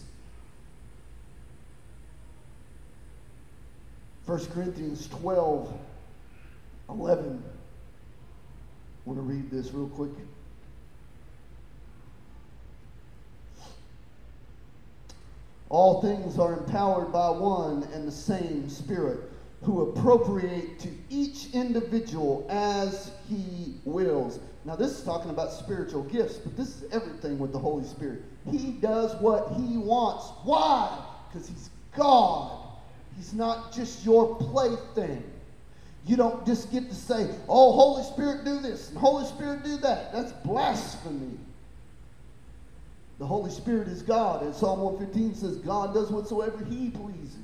1 Corinthians 12:11. I want to read this real quick. All things are empowered by one and the same Spirit, who appropriate to each individual as he wills. Now this is talking about spiritual gifts, but this is everything with the Holy Spirit. He does what he wants. Why? Because he's God. He's not just your plaything. You don't just get to say, oh, Holy Spirit, do this, and Holy Spirit, do that. That's blasphemy. The Holy Spirit is God, and Psalm 115 says God does whatsoever he pleases.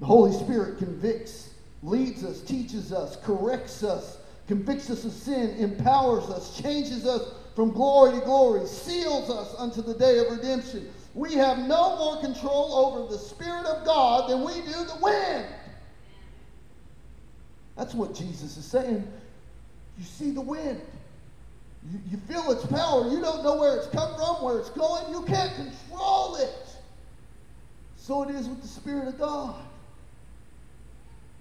The Holy Spirit convicts, leads us, teaches us, corrects us, convicts us of sin, empowers us, changes us from glory to glory, seals us unto the day of redemption. We have no more control over the Spirit of God than we do the wind. That's what Jesus is saying. You see the wind. You feel its power. You don't know where it's come from, where it's going. You can't control it. So it is with the Spirit of God.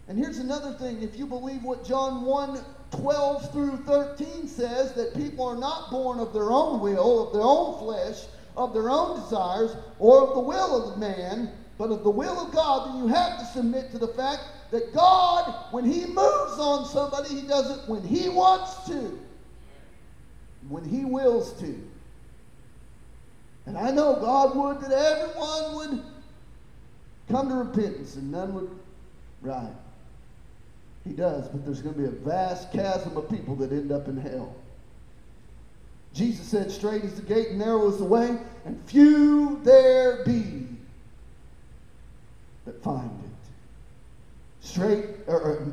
And here's another thing. If you believe what John 1:12 through 13 says, that people are not born of their own will, of their own flesh, of their own desires, or of the will of man, but of the will of God, then you have to submit to the fact that God, when he moves on somebody, he does it when he wants to, when he wills to. And I know God would that everyone would come to repentance and none would. Right. He does, but there's going to be a vast chasm of people that end up in hell. Jesus said, straight is the gate and narrow is the way, and few there be that find it. Straight, or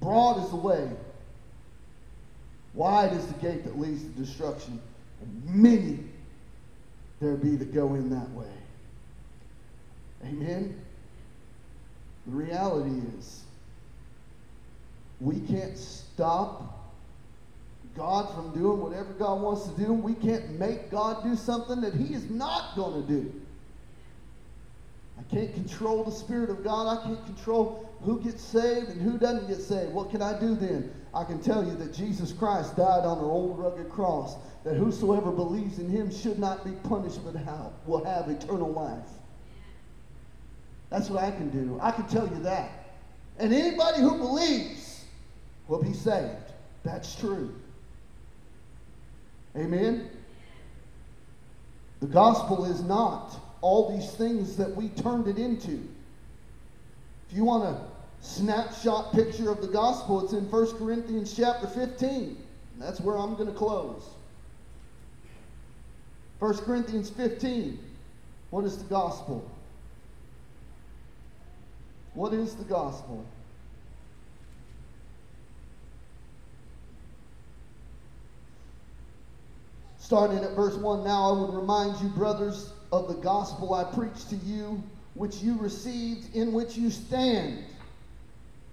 broad is the way, wide is the gate that leads to destruction, and many there be that go in that way. Amen? The reality is, we can't stop God from doing whatever God wants to do. We can't make God do something that he is not going to do. I can't control the Spirit of God. I can't control who gets saved and who doesn't get saved. What can I do then? I can tell you that Jesus Christ died on an old rugged cross, that whosoever believes in him should not be punished but will have eternal life. That's what I can do. I can tell you that. And anybody who believes will be saved. That's true. Amen? The gospel is not all these things that we turned it into. If you want a snapshot picture of the gospel, it's in 1 Corinthians chapter 15. That's where I'm going to close. 1 Corinthians 15. What is the gospel? What is the gospel? Starting at verse 1, now I would remind you, brothers, of the gospel I preached to you, which you received, in which you stand,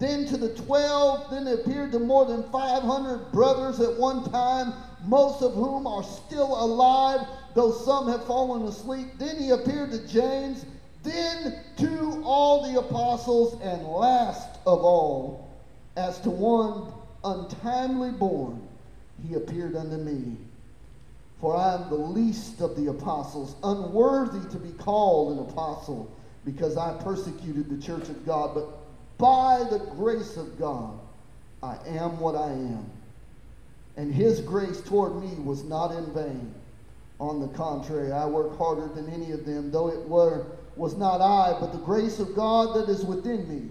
Then to the 12, then it appeared to more than 500 brothers at one time, most of whom are still alive, though some have fallen asleep. Then he appeared to James, then to all the apostles, and last of all, as to one untimely born, he appeared unto me. For I am the least of the apostles, unworthy to be called an apostle, because I persecuted the church of God. But by the grace of God, I am what I am. And his grace toward me was not in vain. On the contrary, I worked harder than any of them, though it was not I, but the grace of God that is within me.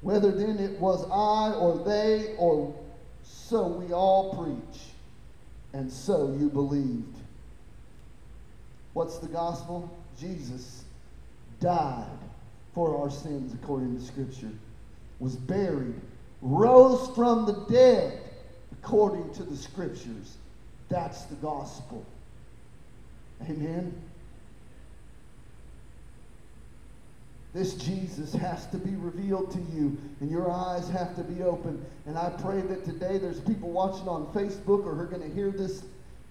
Whether then it was I or they, or so we all preach. And so you believed. What's the gospel? Jesus died for our sins according to Scripture, was buried, rose from the dead according to the Scriptures. That's the gospel. Amen? This Jesus has to be revealed to you, and your eyes have to be open. And I pray that today there's people watching on Facebook or who are going to hear this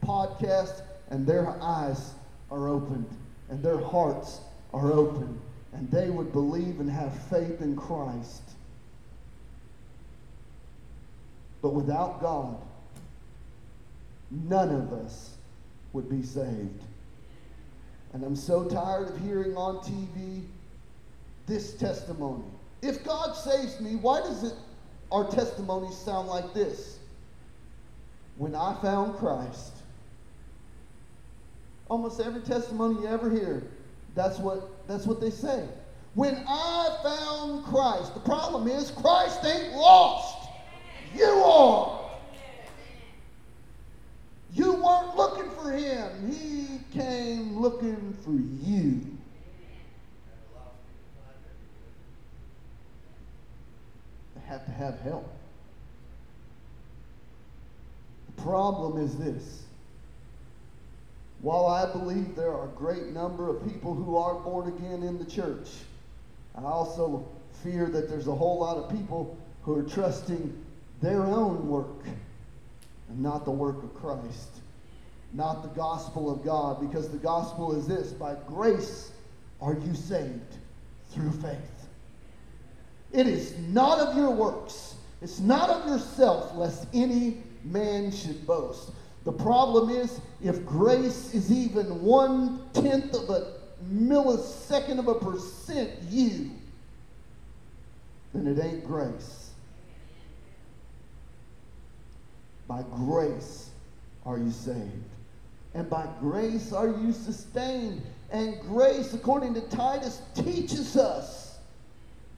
podcast, and their eyes are opened, and their hearts are open, and they would believe and have faith in Christ. But without God, none of us would be saved. And I'm so tired of hearing on TV this testimony. If God saves me, why does it our testimonies sound like this? When I found Christ. Almost every testimony you ever hear, that's what they say. When I found Christ. The problem is Christ ain't lost. You are. You weren't looking for him. He came looking for you. Have to have help. The problem is this. While I believe there are a great number of people who are born again in the church, I also fear that there's a whole lot of people who are trusting their own work and not the work of Christ, not the gospel of God, because the gospel is this: by grace are you saved through faith. It is not of your works. It's not of yourself, lest any man should boast. The problem is, if grace is even 1/10 of a millisecond of a percent you, then it ain't grace. By grace are you saved. And by grace are you sustained. And grace, according to Titus, teaches us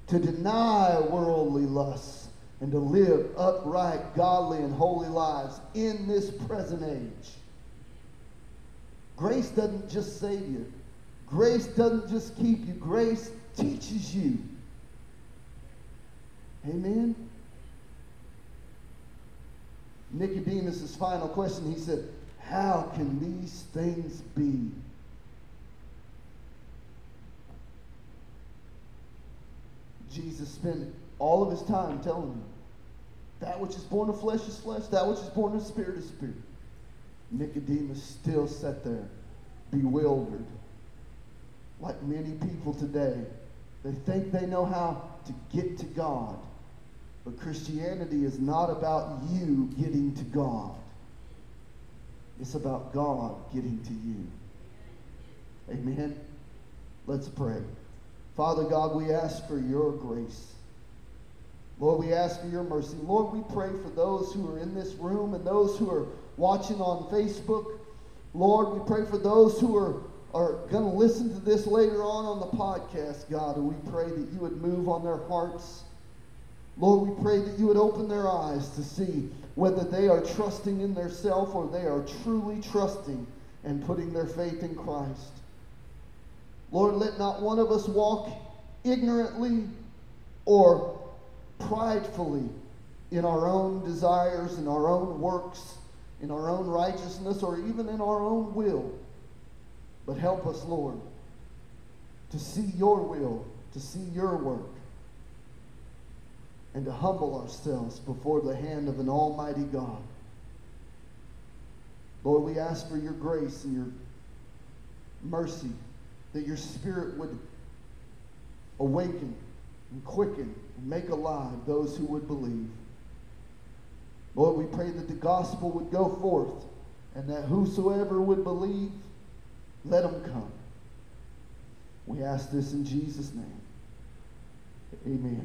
to deny worldly lusts and to live upright, godly, and holy lives in this present age. Grace doesn't just save you. Grace doesn't just keep you. Grace teaches you. Amen? Nicodemus' final question, he said, how can these things be? Jesus spent all of his time telling him, that which is born of flesh is flesh, that which is born of spirit is spirit. Nicodemus still sat there, bewildered. Like many people today, they think they know how to get to God. But Christianity is not about you getting to God. It's about God getting to you. Amen? Let's pray. Father God, we ask for your grace. Lord, we ask for your mercy. Lord, we pray for those who are in this room and those who are watching on Facebook. Lord, we pray for those who are going to listen to this later on the podcast, God, and we pray that you would move on their hearts. Lord, we pray that you would open their eyes to see whether they are trusting in themselves or they are truly trusting and putting their faith in Christ. Lord, let not one of us walk ignorantly or pridefully in our own desires, in our own works, in our own righteousness, or even in our own will. But help us, Lord, to see your will, to see your work. and to humble ourselves before the hand of an almighty God. Lord, we ask for your grace and your mercy, that your Spirit would awaken and quicken and make alive those who would believe. Lord, we pray that the gospel would go forth, and that whosoever would believe, let them come. We ask this in Jesus' name. Amen.